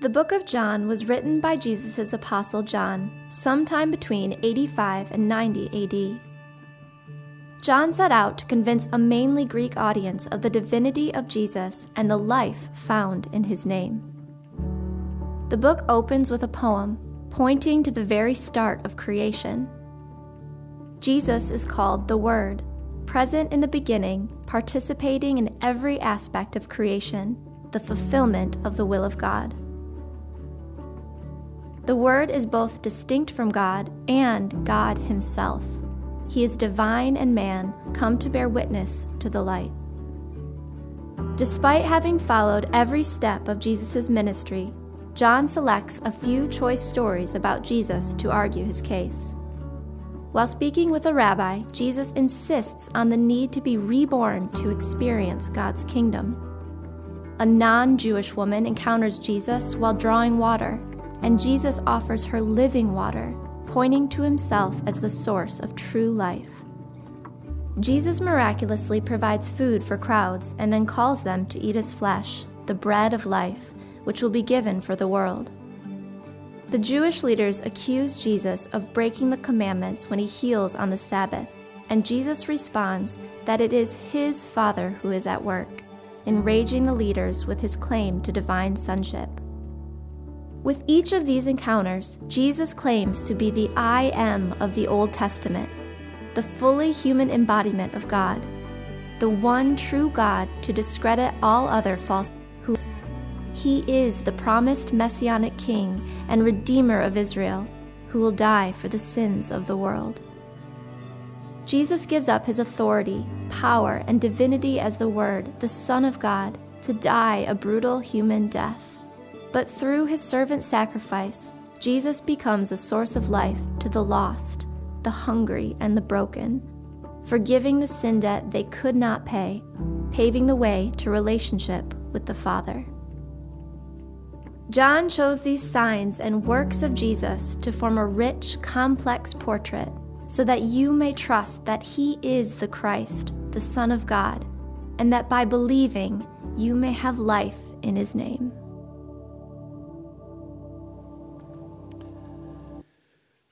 The book of John was written by Jesus' apostle John, sometime between 85 and 90 AD. John set out to convince a mainly Greek audience of the divinity of Jesus and the life found in his name. The book opens with a poem pointing to the very start of creation. Jesus is called the Word, present in the beginning, participating in every aspect of creation, the fulfillment of the will of God. The Word is both distinct from God and God himself. He is divine and man, come to bear witness to the light. Despite having followed every step of Jesus' ministry, John selects a few choice stories about Jesus to argue his case. While speaking with a rabbi, Jesus insists on the need to be reborn to experience God's kingdom. A non-Jewish woman encounters Jesus while drawing water, and Jesus offers her living water, pointing to himself as the source of true life. Jesus miraculously provides food for crowds and then calls them to eat his flesh, the bread of life, which will be given for the world. The Jewish leaders accuse Jesus of breaking the commandments when he heals on the Sabbath, and Jesus responds that it is his Father who is at work, enraging the leaders with his claim to divine sonship. With each of these encounters, Jesus claims to be the I Am of the Old Testament, the fully human embodiment of God, the one true God to discredit all other false gods. He is the promised Messianic King and Redeemer of Israel, who will die for the sins of the world. Jesus gives up his authority, power, and divinity as the Word, the Son of God, to die a brutal human death. But through his servant sacrifice, Jesus becomes a source of life to the lost, the hungry, and the broken, forgiving the sin debt they could not pay, paving the way to relationship with the Father. John shows these signs and works of Jesus to form a rich, complex portrait, so that you may trust that he is the Christ, the Son of God, and that by believing, you may have life in his name.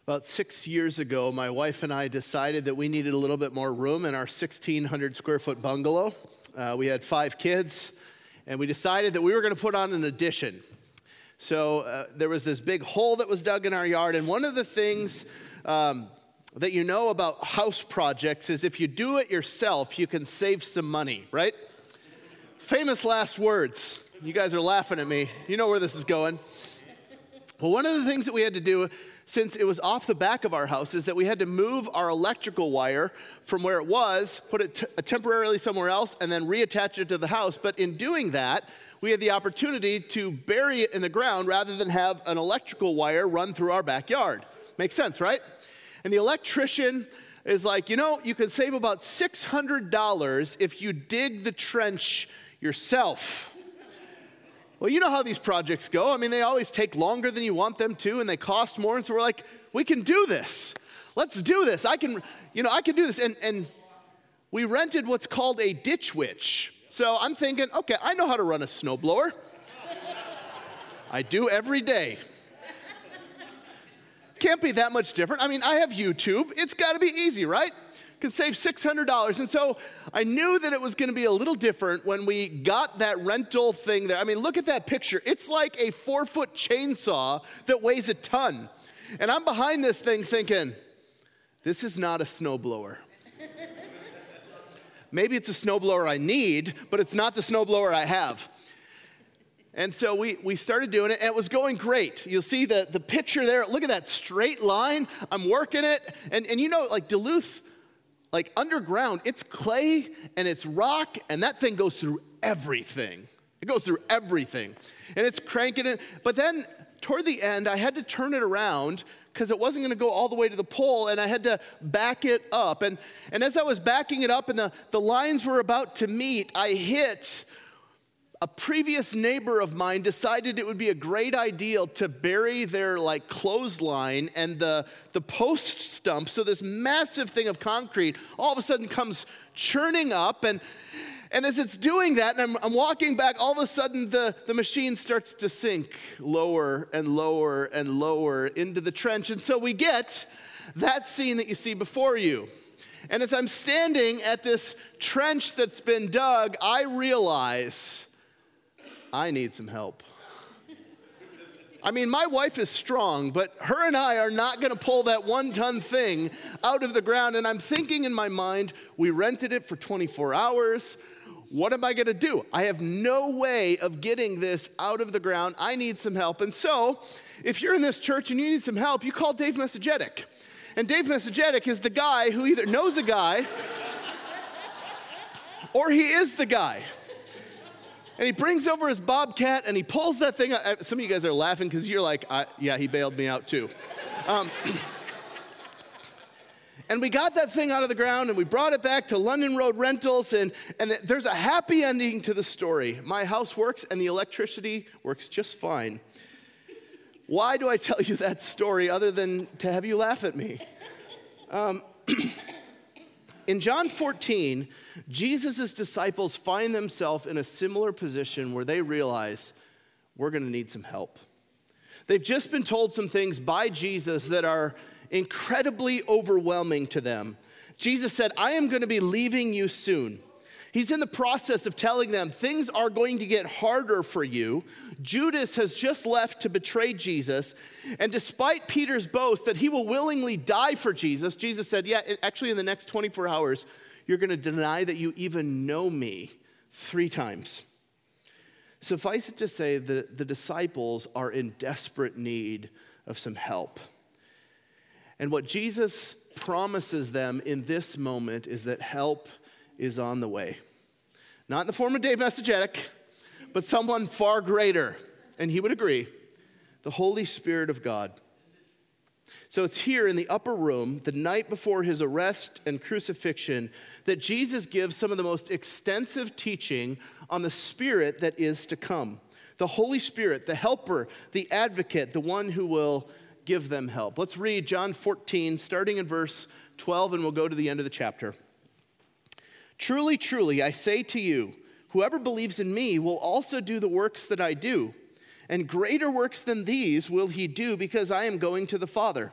About 6 years ago, my wife and I decided that we needed a little bit more room in our 1,600 square foot bungalow. We had 5 kids, and we decided that we were going to put on an addition. So there was this big hole that was dug in our yard, and one of the things that you know about house projects is if you do it yourself, you can save some money, right? Famous last words. You guys are laughing at me. You know where this is going. Well, one of the things that we had to do, since it was off the back of our house, is that we had to move our electrical wire from where it was, put it temporarily somewhere else, and then reattach it to the house. But in doing that, we had the opportunity to bury it in the ground rather than have an electrical wire run through our backyard. Makes sense, right? And the electrician is like, you know, you can save about $600 if you dig the trench yourself. Well, you know how these projects go. I mean, they always take longer than you want them to, and they cost more. And so we're like, we can do this. Let's do this. I can do this. And we rented what's called a ditch witch. So I'm thinking, okay, I know how to run a snowblower. I do every day. Can't be that much different. I mean, I have YouTube. It's got to be easy, right? Could save $600. And so I knew that it was going to be a little different when we got that rental thing there. I mean, look at that picture. It's like a 4-foot chainsaw that weighs a ton. And I'm behind this thing thinking, this is not a snowblower. Maybe it's a snowblower I need, but it's not the snowblower I have. And so we started doing it, and it was going great. You'll see the picture there. Look at that straight line. I'm working it. And you know, like Duluth, like underground, it's clay and it's rock, and that thing goes through everything. It goes through everything. And it's cranking it. But then toward the end, I had to turn it around because it wasn't going to go all the way to the pole, and I had to back it up. And as I was backing it up and the lines were about to meet, I hit a previous neighbor of mine decided it would be a great idea to bury their like clothesline and the post stump. So this massive thing of concrete all of a sudden comes churning up, and And as it's doing that, and I'm walking back, all of a sudden the machine starts to sink lower and lower and lower into the trench. And so we get that scene that you see before you. And as I'm standing at this trench that's been dug, I realize I need some help. I mean, my wife is strong, but her and I are not going to pull that one-ton thing out of the ground. And I'm thinking in my mind, we rented it for 24 hours. What am I going to do? I have no way of getting this out of the ground. I need some help. And so, if you're in this church and you need some help, you call Dave Messagetic. And Dave Messagetic is the guy who either knows a guy or he is the guy. And he brings over his bobcat and he pulls that thing out. Some of you guys are laughing because you're like, yeah, he bailed me out too. And we got that thing out of the ground and we brought it back to London Road Rentals. And there's a happy ending to the story. My house works and the electricity works just fine. Why do I tell you that story other than to have you laugh at me? In John 14, Jesus' disciples find themselves in a similar position where they realize we're going to need some help. They've just been told some things by Jesus that are incredibly overwhelming to them. Jesus said, I am going to be leaving you soon. He's in the process of telling them things are going to get harder for you. Judas has just left to betray Jesus. And despite Peter's boast that he will willingly die for Jesus, Jesus said, yeah, actually in the next 24 hours, you're going to deny that you even know me 3 times. Suffice it to say that the disciples are in desperate need of some help. And what Jesus promises them in this moment is that help is on the way. Not in the form of Dave Messagetic, but someone far greater. And he would agree, the Holy Spirit of God. So it's here in the upper room, the night before his arrest and crucifixion, that Jesus gives some of the most extensive teaching on the Spirit that is to come. The Holy Spirit, the helper, the advocate, the one who will give them help. Let's read John 14, starting in verse 12, and we'll go to the end of the chapter. Truly, truly, I say to you, whoever believes in me will also do the works that I do, and greater works than these will he do, because I am going to the Father.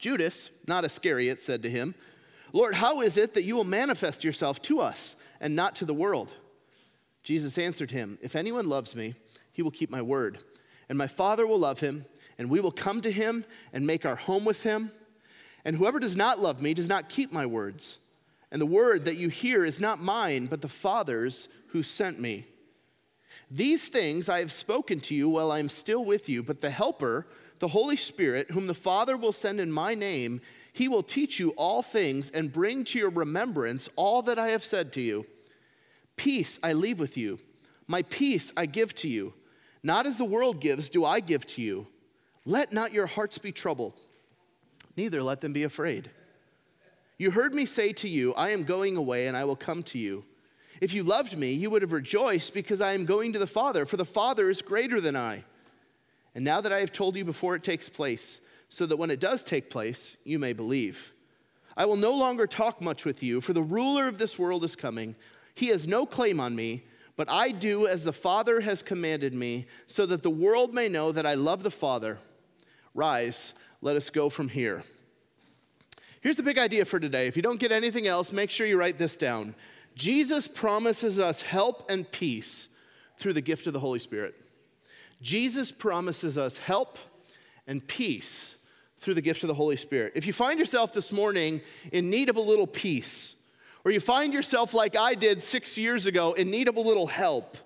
Judas, not Iscariot, said to him, Lord, how is it that you will manifest yourself to us and not to the world? Jesus answered him, If anyone loves me, he will keep my word. And my Father will love him, and we will come to him and make our home with him. And whoever does not love me does not keep my words. And the word that you hear is not mine, but the Father's who sent me. These things I have spoken to you while I am still with you, but the Helper, the Holy Spirit, whom the Father will send in my name, he will teach you all things and bring to your remembrance all that I have said to you. Peace I leave with you. My peace I give to you. Not as the world gives do I give to you. Let not your hearts be troubled. Neither let them be afraid. You heard me say to you, I am going away and I will come to you. If you loved me, you would have rejoiced because I am going to the Father, for the Father is greater than I. And now that I have told you before it takes place, so that when it does take place, you may believe. I will no longer talk much with you, for the ruler of this world is coming. He has no claim on me, but I do as the Father has commanded me, so that the world may know that I love the Father. Rise. Let us go from here. Here's the big idea for today. If you don't get anything else, make sure you write this down. Jesus promises us help and peace through the gift of the Holy Spirit. Jesus promises us help and peace through the gift of the Holy Spirit. If you find yourself this morning in need of a little peace, or you find yourself like I did 6 years ago in need of a little help,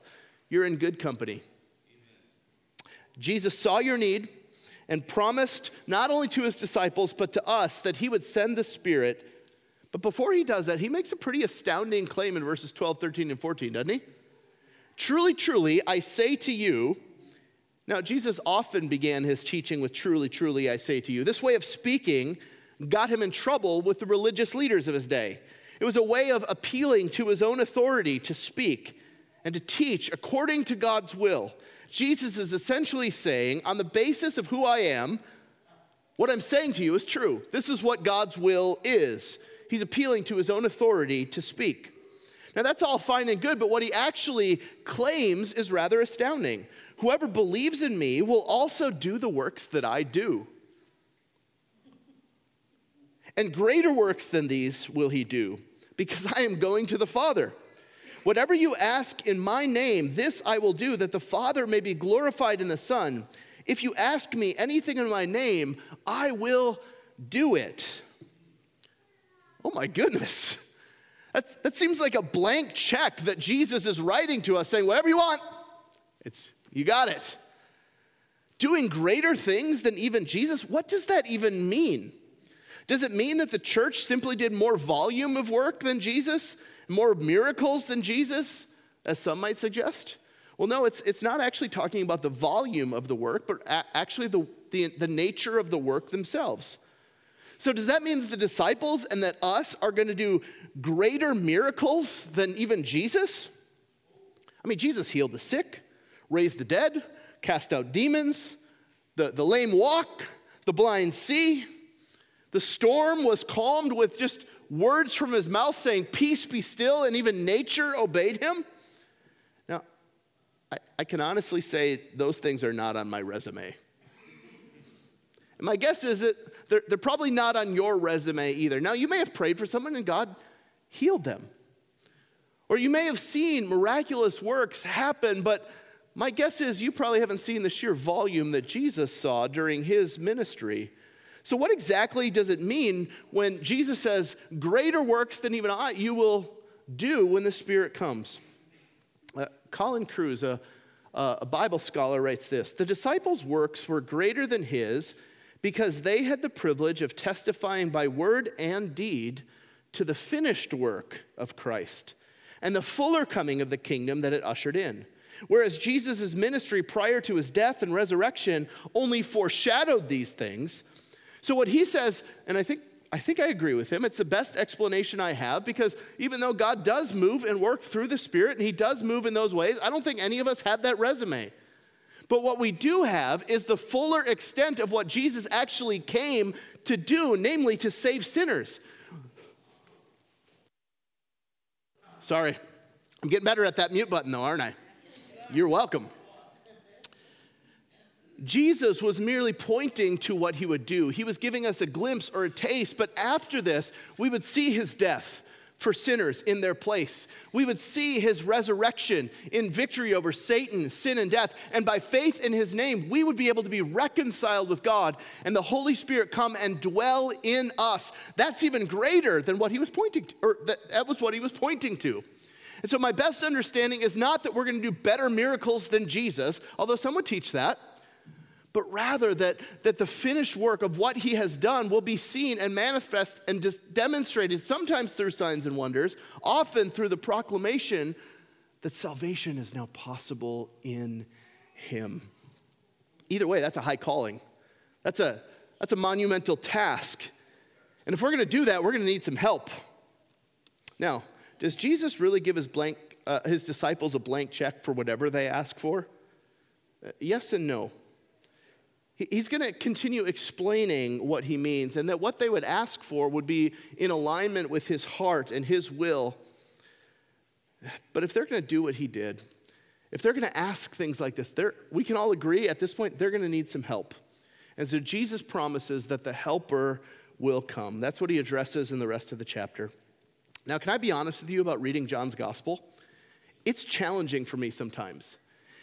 you're in good company. Amen. Jesus saw your need and promised not only to his disciples but to us that he would send the Spirit. But before he does that, he makes a pretty astounding claim in verses 12, 13, and 14, doesn't he? Truly, truly, I say to you. Now, Jesus often began his teaching with truly, truly, I say to you. This way of speaking got him in trouble with the religious leaders of his day. It was a way of appealing to his own authority to speak and to teach according to God's will. Jesus is essentially saying, on the basis of who I am, what I'm saying to you is true. This is what God's will is. He's appealing to his own authority to speak. Now, that's all fine and good, but what he actually claims is rather astounding. Whoever believes in me will also do the works that I do. And greater works than these will he do, because I am going to the Father. Whatever you ask in my name, this I will do, that the Father may be glorified in the Son. If you ask me anything in my name, I will do it. Oh my goodness. That seems like a blank check that Jesus is writing to us, saying, whatever you want, you got it. Doing greater things than even Jesus? What does that even mean? Does it mean that the church simply did more volume of work than Jesus? More miracles than Jesus, as some might suggest? Well, no, it's not actually talking about the volume of the work, but actually the nature of the work themselves. So does that mean that the disciples and that us are going to do greater miracles than even Jesus? I mean, Jesus healed the sick, raised the dead, cast out demons, the lame walk, the blind see. The storm was calmed with just words from his mouth saying, peace be still, and even nature obeyed him. Now, I can honestly say those things are not on my resume. And my guess is that they're probably not on your resume either. Now, you may have prayed for someone and God healed them. Or you may have seen miraculous works happen, but my guess is you probably haven't seen the sheer volume that Jesus saw during his ministry. So what exactly does it mean when Jesus says, greater works than even I, you will do when the Spirit comes? Colin Cruz, a Bible scholar, writes this: the disciples' works were greater than his, because they had the privilege of testifying by word and deed to the finished work of Christ and the fuller coming of the kingdom that it ushered in. Whereas Jesus' ministry prior to his death and resurrection only foreshadowed these things. So what he says, and I think I agree with him, it's the best explanation I have, because even though God does move and work through the Spirit, and he does move in those ways, I don't think any of us have that resume. But what we do have is the fuller extent of what Jesus actually came to do, namely to save sinners. Sorry, I'm getting better at that mute button though, aren't I? You're welcome. Jesus was merely pointing to what he would do. He was giving us a glimpse or a taste, but after this, we would see his death for sinners in their place. We would see his resurrection in victory over Satan, sin, and death. And by faith in his name, we would be able to be reconciled with God and the Holy Spirit come and dwell in us. That's even greater than what he was pointing to, or that was what he was pointing to. And so my best understanding is not that we're going to do better miracles than Jesus, although some would teach that, but rather that the finished work of what he has done will be seen and manifest and demonstrated, sometimes through signs and wonders, often through the proclamation that salvation is now possible in him. Either way, that's a high calling. That's a monumental task. And if we're going to do that, we're going to need some help. Now, does Jesus really give his disciples a blank check for whatever they ask for? Yes and no. He's going to continue explaining what he means, and that what they would ask for would be in alignment with his heart and his will. But if they're going to do what he did, if they're going to ask things like this, we can all agree at this point they're going to need some help. And so Jesus promises that the helper will come. That's what he addresses in the rest of the chapter. Now, can I be honest with you about reading John's gospel? It's challenging for me sometimes.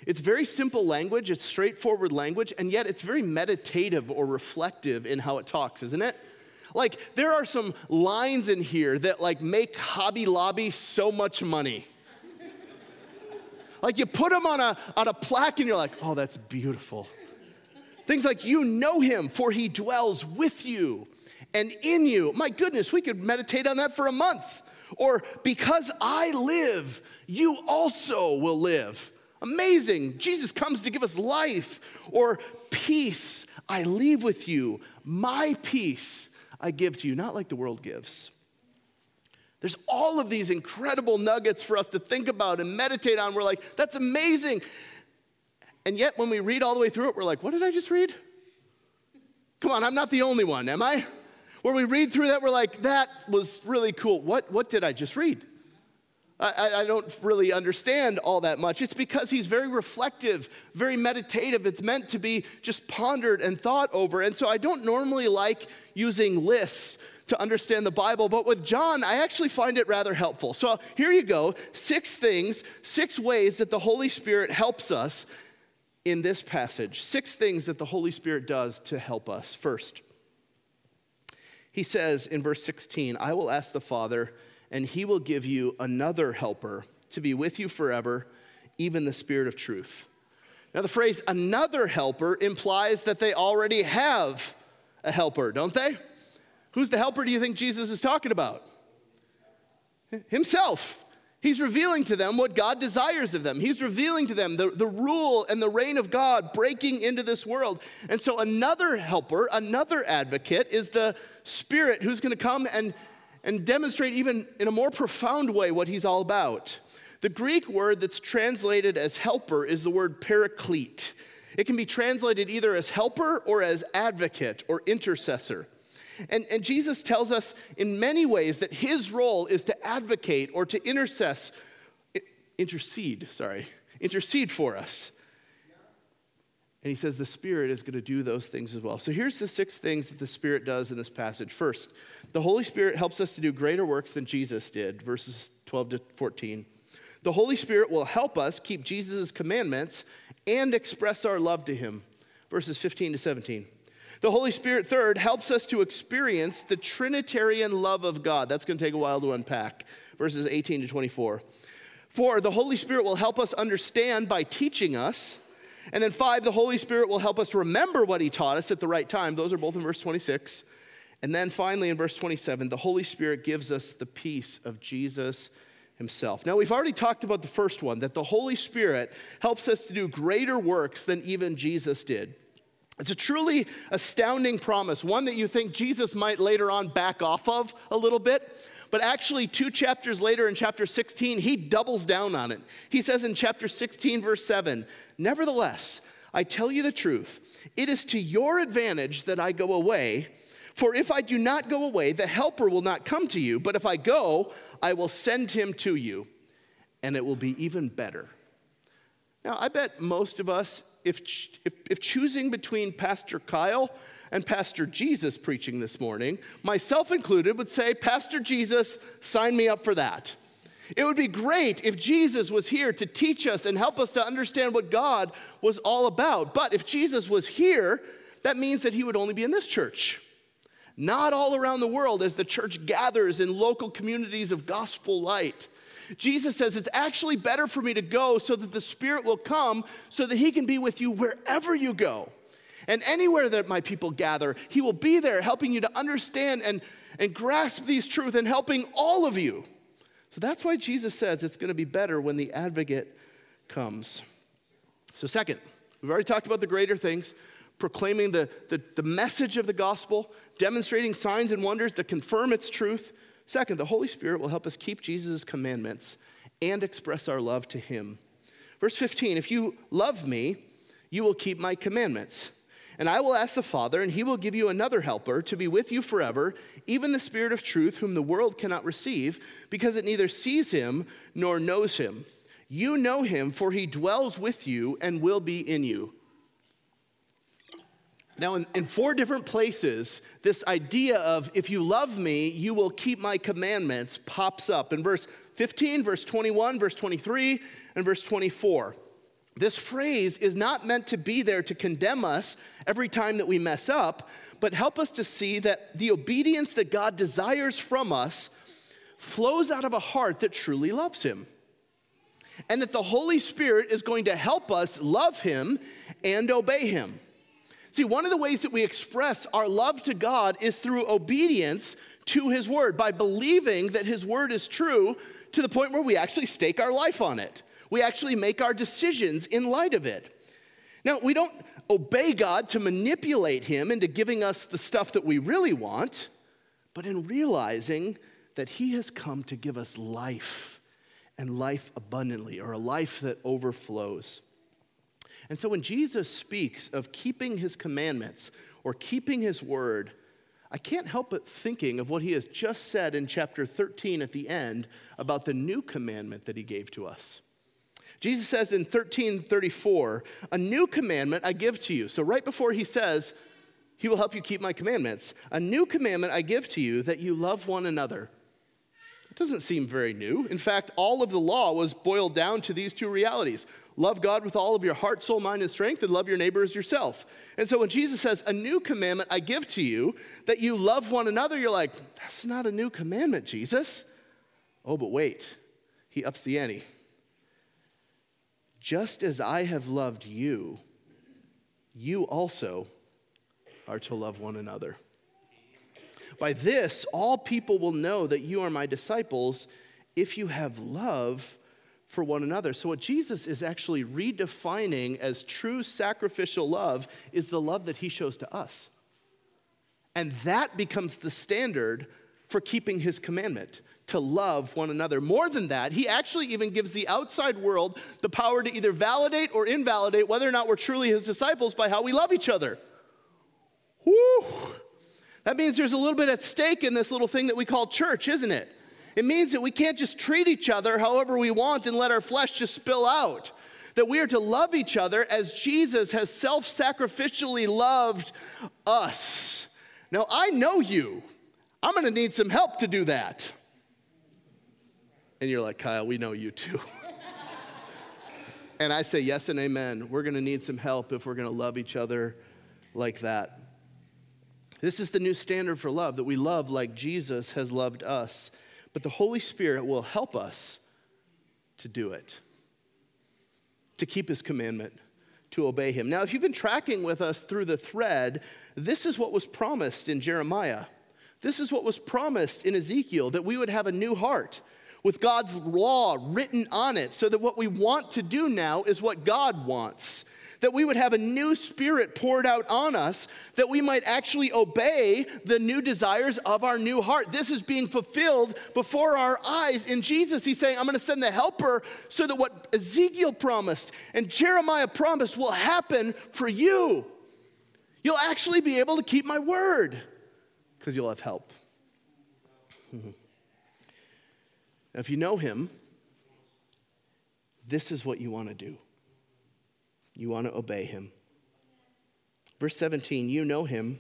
It's very simple language, it's straightforward language, and yet it's very meditative or reflective in how it talks, isn't it? Like, there are some lines in here that, like, make Hobby Lobby so much money. Like, you put them on a plaque and you're like, oh, that's beautiful. Things like, you know him, for he dwells with you and in you. My goodness, we could meditate on that for a month. Or, because I live, you also will live. Amazing. Jesus comes to give us life. Or, peace I leave with you. My peace I give to you, not like the world gives. There's all of these incredible nuggets for us to think about and meditate on. We're like, that's amazing. And yet, when we read all the way through it, we're like, what did I just read? Come on, I'm not the only one, am I? Where we read through that, we're like, that was really cool. What did I just read? I don't really understand all that much. It's because he's very reflective, very meditative. It's meant to be just pondered and thought over. And so I don't normally like using lists to understand the Bible, but with John, I actually find it rather helpful. So here you go, 6 ways that the Holy Spirit helps us in this passage. 6 things that the Holy Spirit does to help us. First, he says in verse 16, I will ask the Father, and he will give you another helper to be with you forever, even the Spirit of truth. Now, the phrase another helper implies that they already have a helper, don't they? Who's the helper do you think Jesus is talking about? Himself. He's revealing to them what God desires of them. He's revealing to them the rule and the reign of God breaking into this world. And so another helper, another advocate is the Spirit who's going to come and demonstrate even in a more profound way what he's all about. The Greek word that's translated as helper is the word paraclete. It can be translated either as helper or as advocate or intercessor. And Jesus tells us in many ways that his role is to advocate or to intercede for us. And he says the Spirit is going to do those things as well. So here's the 6 things that the Spirit does in this passage. First, the Holy Spirit helps us to do greater works than Jesus did, verses 12 to 14. The Holy Spirit will help us keep Jesus' commandments and express our love to him, verses 15 to 17. The Holy Spirit, third, helps us to experience the Trinitarian love of God. That's going to take a while to unpack, verses 18 to 24. 4, the Holy Spirit will help us understand by teaching us. And then 5, the Holy Spirit will help us remember what he taught us at the right time. Those are both in verse 26. And then finally in verse 27, the Holy Spirit gives us the peace of Jesus himself. Now, we've already talked about the first one, that the Holy Spirit helps us to do greater works than even Jesus did. It's a truly astounding promise, one that you think Jesus might later on back off of a little bit. But actually, 2 chapters later in chapter 16, he doubles down on it. He says in chapter 16, verse 7, nevertheless, I tell you the truth, it is to your advantage that I go away, for if I do not go away, the helper will not come to you, but if I go, I will send him to you, and it will be even better. Now, I bet most of us, if choosing between Pastor Kyle and Pastor Jesus preaching this morning, myself included, would say, Pastor Jesus, sign me up for that. It would be great if Jesus was here to teach us and help us to understand what God was all about. But if Jesus was here, that means that he would only be in this church, not all around the world as the church gathers in local communities of gospel light. Jesus says, it's actually better for me to go so that the Spirit will come so that he can be with you wherever you go. And anywhere that my people gather, he will be there helping you to understand and grasp these truths and helping all of you. So that's why Jesus says it's going to be better when the advocate comes. So second, we've already talked about the greater things, proclaiming the message of the gospel, demonstrating signs and wonders that confirm its truth. Second, the Holy Spirit will help us keep Jesus' commandments and express our love to him. Verse 15, if you love me, you will keep my commandments. And I will ask the Father, and he will give you another helper to be with you forever, even the Spirit of truth, whom the world cannot receive, because it neither sees him nor knows him. You know him, for he dwells with you and will be in you. Now, in four different places, this idea of, if you love me, you will keep my commandments, pops up. In verse 15, verse 21, verse 23, and verse 24. This phrase is not meant to be there to condemn us every time that we mess up, but help us to see that the obedience that God desires from us flows out of a heart that truly loves him. And that the Holy Spirit is going to help us love him and obey him. See, one of the ways that we express our love to God is through obedience to his word, by believing that his word is true to the point where we actually stake our life on it. We actually make our decisions in light of it. Now, we don't obey God to manipulate him into giving us the stuff that we really want, but in realizing that he has come to give us life, and life abundantly, or a life that overflows. And so when Jesus speaks of keeping his commandments or keeping his word, I can't help but thinking of what he has just said in chapter 13 at the end about the new commandment that he gave to us. Jesus says in 13:34, a new commandment I give to you. So right before he says, he will help you keep my commandments, a new commandment I give to you, that you love one another. It doesn't seem very new. In fact, all of the law was boiled down to these two realities. Love God with all of your heart, soul, mind, and strength, and love your neighbor as yourself. And so when Jesus says, a new commandment I give to you, that you love one another, you're like, that's not a new commandment, Jesus. Oh, but wait, he ups the ante. Just as I have loved you, you also are to love one another. By this, all people will know that you are my disciples, if you have love for one another. So what Jesus is actually redefining as true sacrificial love is the love that he shows to us. And that becomes the standard for keeping his commandment, to love one another. More than that, he actually even gives the outside world the power to either validate or invalidate whether or not we're truly his disciples by how we love each other. Woo! That means there's a little bit at stake in this little thing that we call church, isn't it? It means that we can't just treat each other however we want and let our flesh just spill out. That we are to love each other as Jesus has self-sacrificially loved us. Now, I know you. I'm going to need some help to do that. And you're like, Kyle, we know you too. And I say yes and amen. We're going to need some help if we're going to love each other like that. This is the new standard for love, that we love like Jesus has loved us. But the Holy Spirit will help us to do it, to keep his commandment, to obey him. Now, if you've been tracking with us through the thread, this is what was promised in Jeremiah. This is what was promised in Ezekiel, that we would have a new heart with God's law written on it, so that what we want to do now is what God wants. That we would have a new spirit poured out on us, that we might actually obey the new desires of our new heart. This is being fulfilled before our eyes in Jesus. He's saying, I'm going to send the helper so that what Ezekiel promised and Jeremiah promised will happen for you. You'll actually be able to keep my word because you'll have help. Now, if you know him, this is what you want to do. You want to obey him. Verse 17, you know him,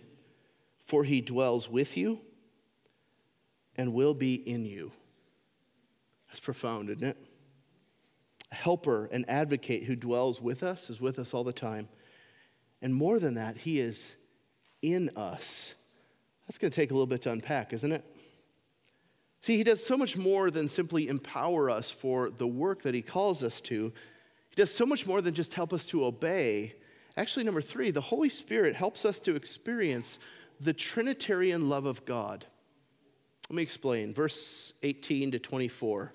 for he dwells with you and will be in you. That's profound, isn't it? A helper, an advocate who dwells with us, is with us all the time. And more than that, he is in us. That's going to take a little bit to unpack, isn't it? See, he does so much more than simply empower us for the work that he calls us to. Does so much more than just help us to obey. Actually, number three, the Holy Spirit helps us to experience the Trinitarian love of God. Let me explain. Verse 18 to 24.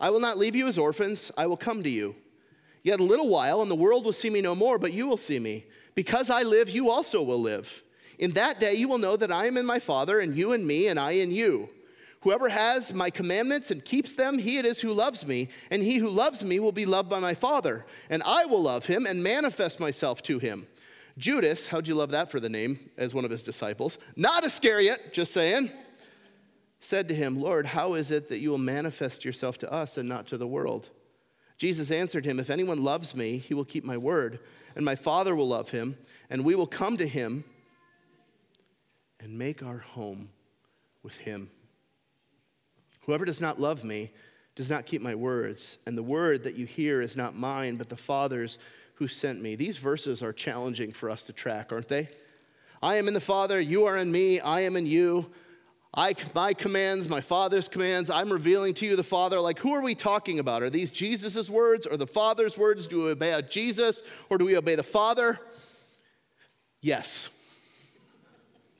I will not leave you as orphans. I will come to you. Yet a little while, and the world will see me no more, but you will see me. Because I live, you also will live. In that day you will know that I am in my Father, and you in me, and I in you. Whoever has my commandments and keeps them, he it is who loves me. And he who loves me will be loved by my Father. And I will love him and manifest myself to him. Judas, how'd you love that for the name as one of his disciples? Not Iscariot, just saying. Said to him, Lord, how is it that you will manifest yourself to us and not to the world? Jesus answered him, "If anyone loves me, he will keep my word, and my Father will love him, and we will come to him and make our home with him. Whoever does not love me does not keep my words, and the word that you hear is not mine, but the Father's who sent me." These verses are challenging for us to track, aren't they? I am in the Father, you are in me, I am in you. My commands, my Father's commands, I'm revealing to you the Father. Like, who are we talking about? Are these Jesus' words or the Father's words? Do we obey Jesus or do we obey the Father? Yes.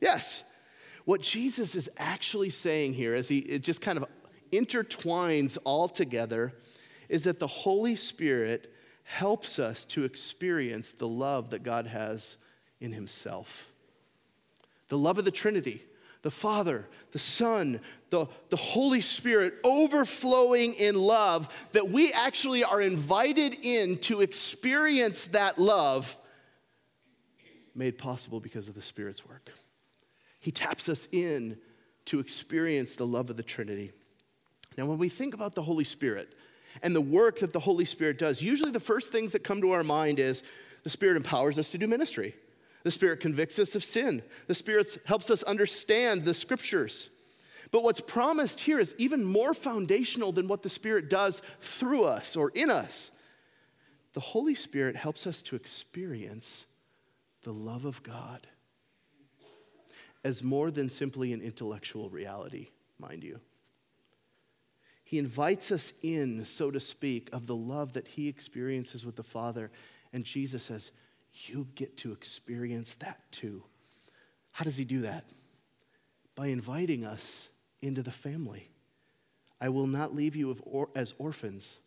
Yes. What Jesus is actually saying here, as it just kind of intertwines all together, is that the Holy Spirit helps us to experience the love that God has in himself. The love of the Trinity. The Father, the Son, the Holy Spirit overflowing in love, that we actually are invited in to experience that love made possible because of the Spirit's work. He taps us in to experience the love of the Trinity. Now, when we think about the Holy Spirit and the work that the Holy Spirit does, usually the first things that come to our mind is the Spirit empowers us to do ministry. The Spirit convicts us of sin. The Spirit helps us understand the Scriptures. But what's promised here is even more foundational than what the Spirit does through us or in us. The Holy Spirit helps us to experience the love of God as more than simply an intellectual reality, mind you. He invites us in, so to speak, of the love that he experiences with the Father. And Jesus says, you get to experience that too. How does he do that? By inviting us into the family. I will not leave you as orphans.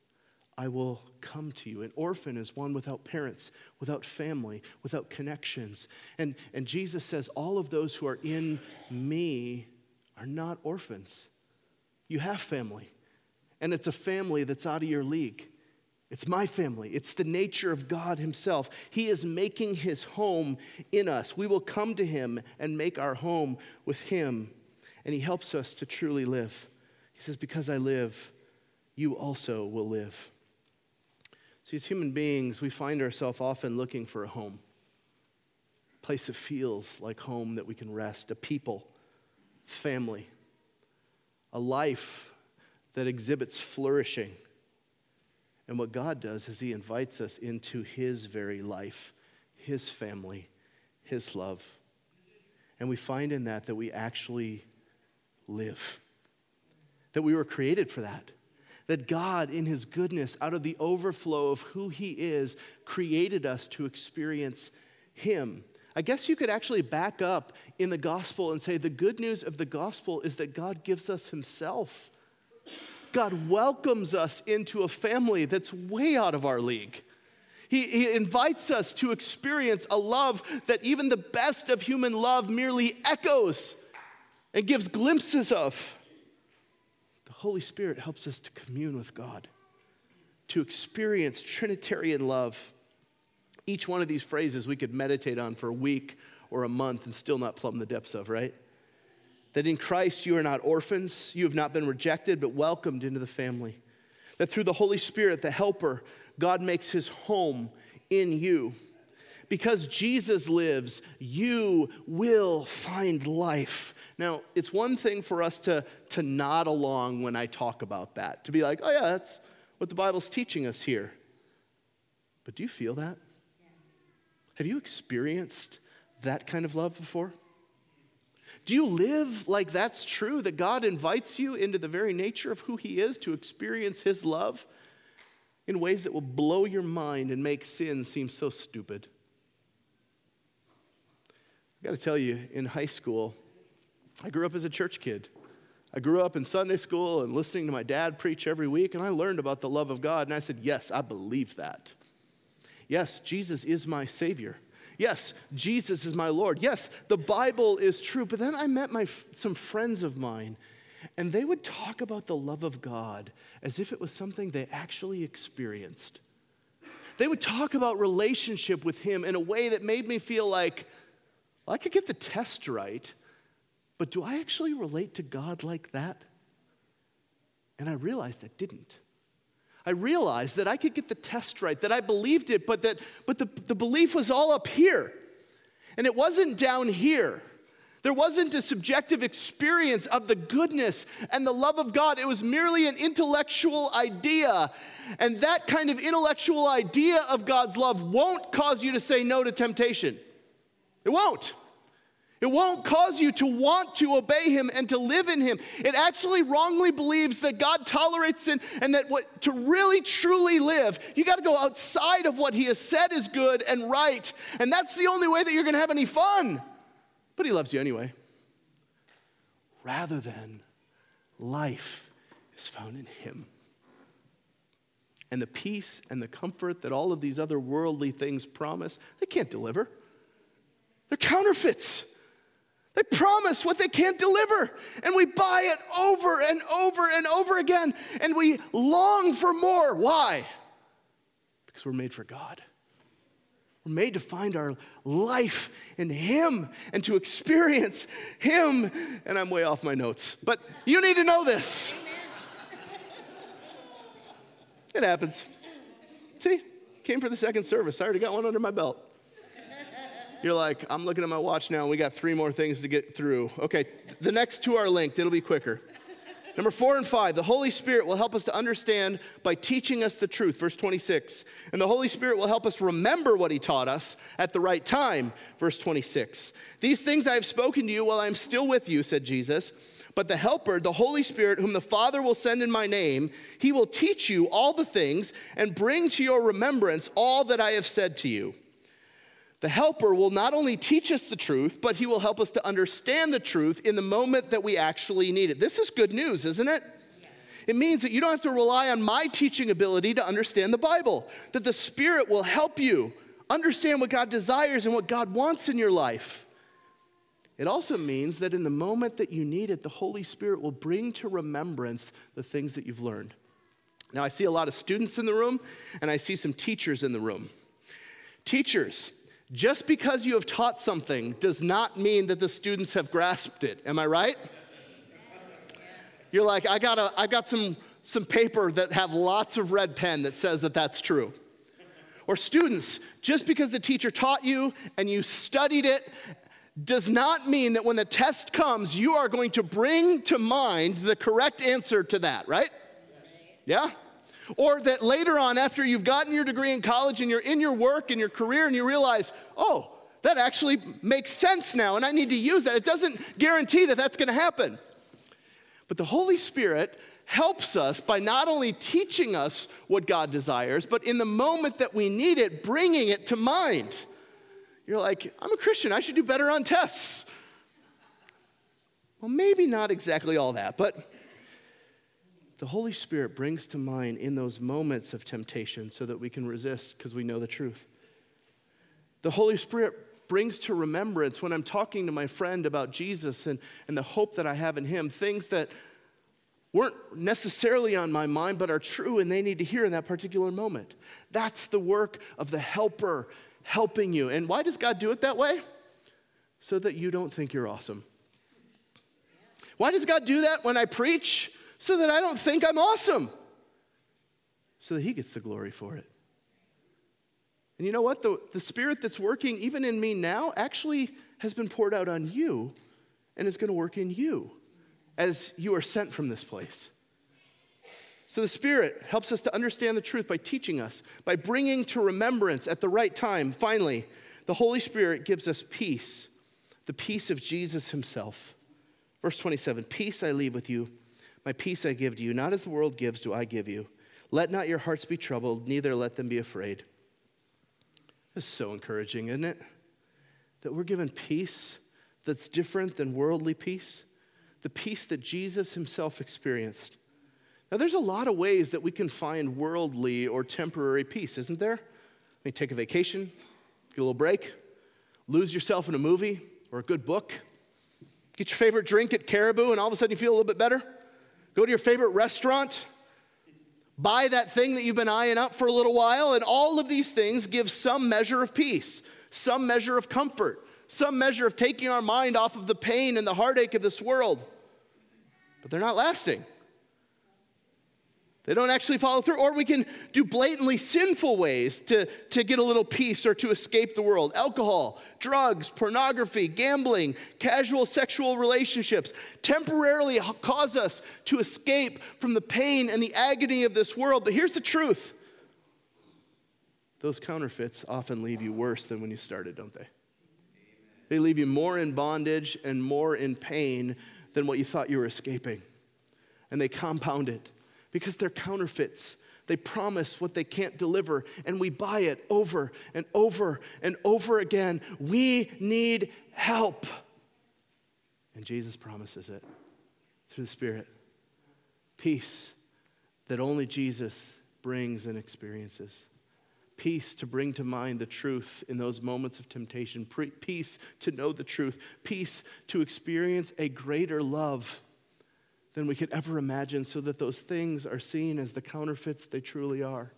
I will come to you. An orphan is one without parents, without family, without connections. And Jesus says, all of those who are in me are not orphans. You have family. And it's a family that's out of your league. It's my family. It's the nature of God himself. He is making his home in us. We will come to him and make our home with him. And he helps us to truly live. He says, because I live, you also will live. See, as human beings, we find ourselves often looking for a home. A place that feels like home that we can rest. A people, family, a life that exhibits flourishing. And what God does is he invites us into his very life, his family, his love. And we find in that we actually live. That we were created for that. That God, in his goodness, out of the overflow of who he is, created us to experience him. I guess you could actually back up in the gospel and say the good news of the gospel is that God gives us himself. God welcomes us into a family that's way out of our league. He invites us to experience a love that even the best of human love merely echoes and gives glimpses of. The Holy Spirit helps us to commune with God, to experience Trinitarian love. Each one of these phrases we could meditate on for a week or a month and still not plumb the depths of, right? That in Christ you are not orphans, you have not been rejected, but welcomed into the family. That through the Holy Spirit, the helper, God makes his home in you. Because Jesus lives, you will find life. Now, it's one thing for us to nod along when I talk about that. To be like, oh yeah, that's what the Bible's teaching us here. But do you feel that? Yes. Have you experienced that kind of love before? Do you live like that's true, that God invites you into the very nature of who he is to experience his love in ways that will blow your mind and make sin seem so stupid? I got to tell you, in high school, I grew up as a church kid. I grew up in Sunday school and listening to my dad preach every week, and I learned about the love of God, and I said, yes, I believe that. Yes, Jesus is my Savior. Yes, Jesus is my Lord. Yes, the Bible is true. But then I met some friends of mine, and they would talk about the love of God as if it was something they actually experienced. They would talk about relationship with him in a way that made me feel like, well, I could get the test right, but do I actually relate to God like that? And I realized I didn't. I realized that I could get the test right, that I believed it, but the belief was all up here. And it wasn't down here. There wasn't a subjective experience of the goodness and the love of God. It was merely an intellectual idea. And that kind of intellectual idea of God's love won't cause you to say no to temptation. It won't. It won't cause you to want to obey him and to live in him. It actually wrongly believes that God tolerates sin and that to really truly live, you got to go outside of what he has said is good and right. And that's the only way that you're going to have any fun. But he loves you anyway. Rather than life is found in him. And the peace and the comfort that all of these other worldly things promise, they can't deliver. They're counterfeits. They promise what they can't deliver. And we buy it over and over and over again. And we long for more. Why? Because we're made for God. We're made to find our life in him and to experience him. And I'm way off my notes. But you need to know this. It happens. See? Came for the second service. I already got one under my belt. You're like, I'm looking at my watch now, and we got 3 more things to get through. Okay, the next 2 are linked. It'll be quicker. Number 4 and 5, the Holy Spirit will help us to understand by teaching us the truth. Verse 26, and the Holy Spirit will help us remember what he taught us at the right time. Verse 26, these things I have spoken to you while I am still with you, said Jesus. But the Helper, the Holy Spirit, whom the Father will send in my name, he will teach you all the things and bring to your remembrance all that I have said to you. The Helper will not only teach us the truth, but he will help us to understand the truth in the moment that we actually need it. This is good news, isn't it? Yeah. It means that you don't have to rely on my teaching ability to understand the Bible, that the Spirit will help you understand what God desires and what God wants in your life. It also means that in the moment that you need it, the Holy Spirit will bring to remembrance the things that you've learned. Now, I see a lot of students in the room, and I see some teachers in the room. Teachers, just because you have taught something does not mean that the students have grasped it. Am I right? You're like, I got some paper that have lots of red pen that says that that's true. Or students, just because the teacher taught you and you studied it does not mean that when the test comes, you are going to bring to mind the correct answer to that, right? Yeah? Or that later on, after you've gotten your degree in college and you're in your work and your career and you realize, oh, that actually makes sense now and I need to use that. It doesn't guarantee that that's going to happen. But the Holy Spirit helps us by not only teaching us what God desires, but in the moment that we need it, bringing it to mind. You're like, I'm a Christian. I should do better on tests. Well, maybe not exactly all that, but the Holy Spirit brings to mind in those moments of temptation so that we can resist because we know the truth. The Holy Spirit brings to remembrance when I'm talking to my friend about Jesus and the hope that I have in him, things that weren't necessarily on my mind but are true and they need to hear in that particular moment. That's the work of the Helper helping you. And why does God do it that way? So that you don't think you're awesome. Why does God do that when I preach? So that I don't think I'm awesome. So that he gets the glory for it. And you know what? The Spirit that's working even in me now actually has been poured out on you and is going to work in you as you are sent from this place. So the Spirit helps us to understand the truth by teaching us, by bringing to remembrance at the right time. Finally, the Holy Spirit gives us peace, the peace of Jesus himself. Verse 27, peace I leave with you. My peace I give to you, not as the world gives do I give you. Let not your hearts be troubled, neither let them be afraid. It's so encouraging, isn't it? That we're given peace that's different than worldly peace. The peace that Jesus himself experienced. Now there's a lot of ways that we can find worldly or temporary peace, isn't there? I mean, take a vacation, get a little break, lose yourself in a movie or a good book, get your favorite drink at Caribou and all of a sudden you feel a little bit better. Go to your favorite restaurant, buy that thing that you've been eyeing up for a little while, and all of these things give some measure of peace, some measure of comfort, some measure of taking our mind off of the pain and the heartache of this world. But they're not lasting. They don't actually follow through. Or we can do blatantly sinful ways to get a little peace or to escape the world. Alcohol, drugs, pornography, gambling, casual sexual relationships temporarily cause us to escape from the pain and the agony of this world. But here's the truth. Those counterfeits often leave you worse than when you started, don't they? They leave you more in bondage and more in pain than what you thought you were escaping. And they compound it. Because they're counterfeits. They promise what they can't deliver, and we buy it over and over and over again. We need help. And Jesus promises it through the Spirit. Peace that only Jesus brings and experiences. Peace to bring to mind the truth in those moments of temptation. Peace to know the truth. Peace to experience a greater love than we could ever imagine, so that those things are seen as the counterfeits they truly are.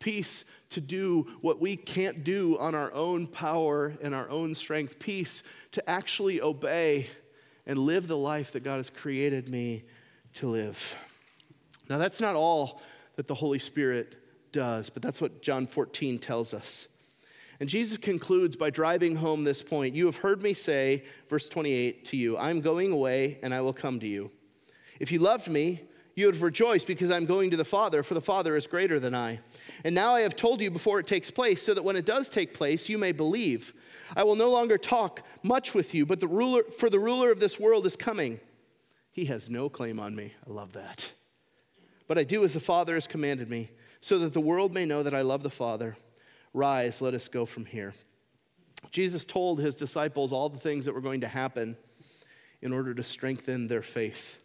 Peace to do what we can't do on our own power and our own strength. Peace to actually obey and live the life that God has created me to live. Now, that's not all that the Holy Spirit does, but that's what John 14 tells us. And Jesus concludes by driving home this point. You have heard me say, verse 28, to you, I'm going away and I will come to you. If you loved me, you would rejoice because I'm going to the Father, for the Father is greater than I. And now I have told you before it takes place, so that when it does take place, you may believe. I will no longer talk much with you, but the ruler of this world is coming. He has no claim on me. I love that. But I do as the Father has commanded me, so that the world may know that I love the Father. Rise, let us go from here. Jesus told his disciples all the things that were going to happen in order to strengthen their faith.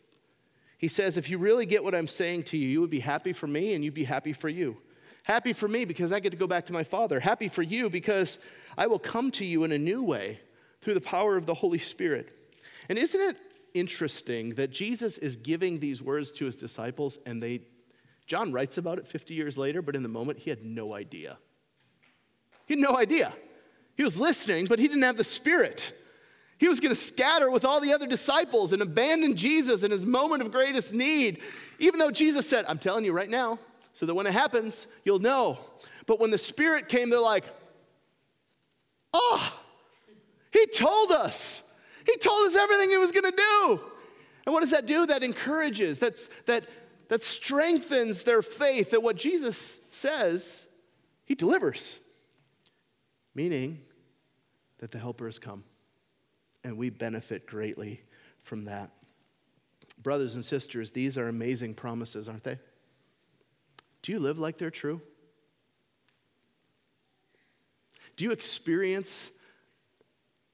He says, if you really get what I'm saying to you, you would be happy for me and you'd be happy for you. Happy for me because I get to go back to my Father. Happy for you because I will come to you in a new way through the power of the Holy Spirit. And isn't it interesting that Jesus is giving these words to his disciples, and John writes about it 50 years later, but in the moment he had no idea. He had no idea. He was listening, but he didn't have the Spirit. He was going to scatter with all the other disciples and abandon Jesus in his moment of greatest need, even though Jesus said, I'm telling you right now, so that when it happens, you'll know. But when the Spirit came, they're like, oh, he told us. He told us everything he was going to do. And what does that do? That encourages, that strengthens their faith that what Jesus says, he delivers, meaning that the Helper has come. And we benefit greatly from that. Brothers and sisters, these are amazing promises, aren't they? Do you live like they're true? Do you experience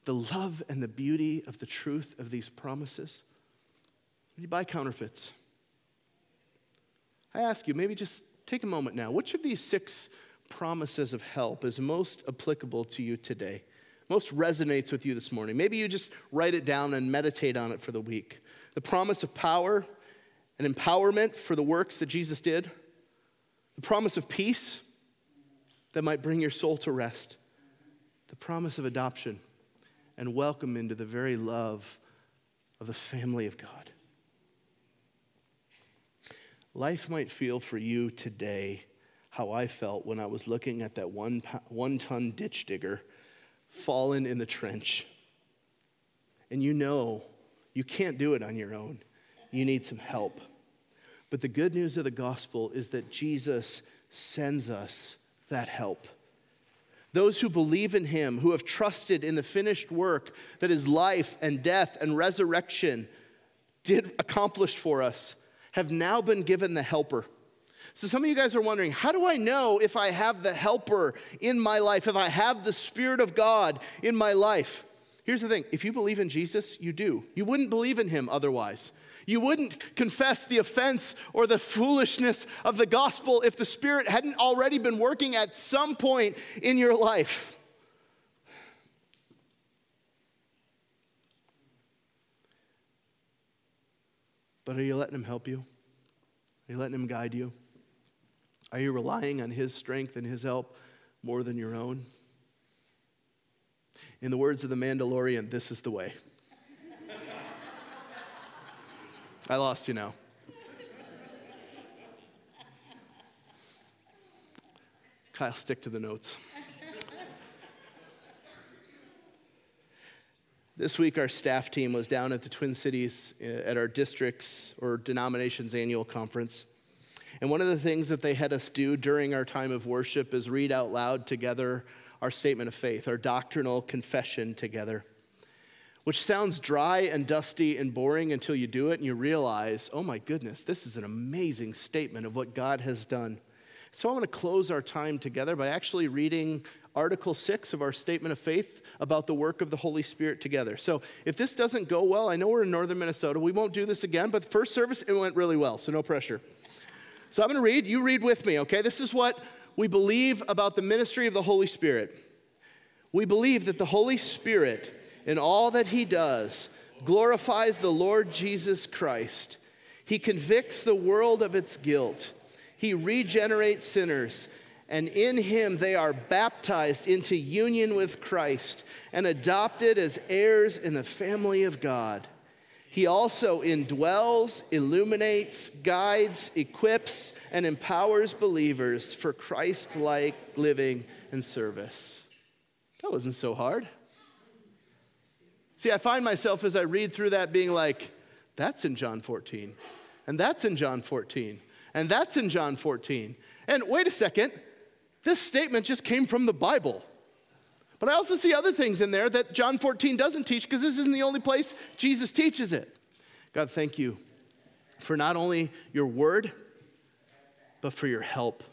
the love and the beauty of the truth of these promises? Do you buy counterfeits? I ask you, maybe just take a moment now. Which of these 6 promises of help is most applicable to you today? Most resonates with you this morning? Maybe you just write it down and meditate on it for the week. The promise of power and empowerment for the works that Jesus did. The promise of peace that might bring your soul to rest. The promise of adoption and welcome into the very love of the family of God. Life might feel for you today how I felt when I was looking at that one-ton ditch digger fallen in the trench, and you know you can't do it on your own. You need some help. But the good news of the gospel is that Jesus sends us that help. Those who believe in him, who have trusted in the finished work that his life and death and resurrection did accomplish for us, have now been given the helper. So some of you guys are wondering, how do I know if I have the helper in my life, if I have the Spirit of God in my life? Here's the thing. If you believe in Jesus, you do. You wouldn't believe in him otherwise. You wouldn't confess the offense or the foolishness of the gospel if the Spirit hadn't already been working at some point in your life. But are you letting him help you? Are you letting him guide you? Are you relying on his strength and his help more than your own? In the words of the Mandalorian, this is the way. I lost you now. Kyle, stick to the notes. This week, our staff team was down at the Twin Cities at our district's or denomination's annual conference. And one of the things that they had us do during our time of worship is read out loud together our statement of faith, our doctrinal confession together, which sounds dry and dusty and boring until you do it and you realize, oh my goodness, this is an amazing statement of what God has done. So I want to close our time together by actually reading Article 6 of our Statement of Faith about the work of the Holy Spirit together. So if this doesn't go well, I know we're in northern Minnesota. We won't do this again, but the first service, it went really well, so no pressure. So I'm going to read. You read with me, okay? This is what we believe about the ministry of the Holy Spirit. We believe that the Holy Spirit, in all that he does, glorifies the Lord Jesus Christ. He convicts the world of its guilt. He regenerates sinners, and in him they are baptized into union with Christ and adopted as heirs in the family of God. He also indwells, illuminates, guides, equips, and empowers believers for Christ-like living and service. That wasn't so hard. See, I find myself as I read through that being like, that's in John 14, and that's in John 14, and that's in John 14. And wait a second, this statement just came from the Bible. But I also see other things in there that John 14 doesn't teach, because this isn't the only place Jesus teaches it. God, thank you for not only your word, but for your help,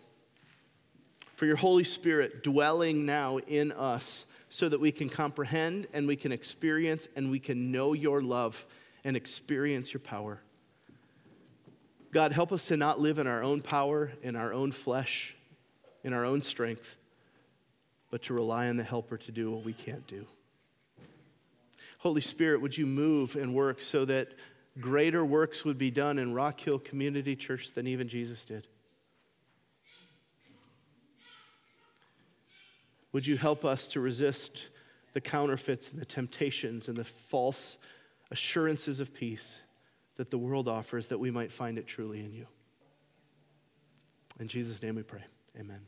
for your Holy Spirit dwelling now in us so that we can comprehend and we can experience and we can know your love and experience your power. God, help us to not live in our own power, in our own flesh, in our own strength, but to rely on the helper to do what we can't do. Holy Spirit, would you move and work so that greater works would be done in Rock Hill Community Church than even Jesus did? Would you help us to resist the counterfeits and the temptations and the false assurances of peace that the world offers, that we might find it truly in you? In Jesus' name we pray, amen.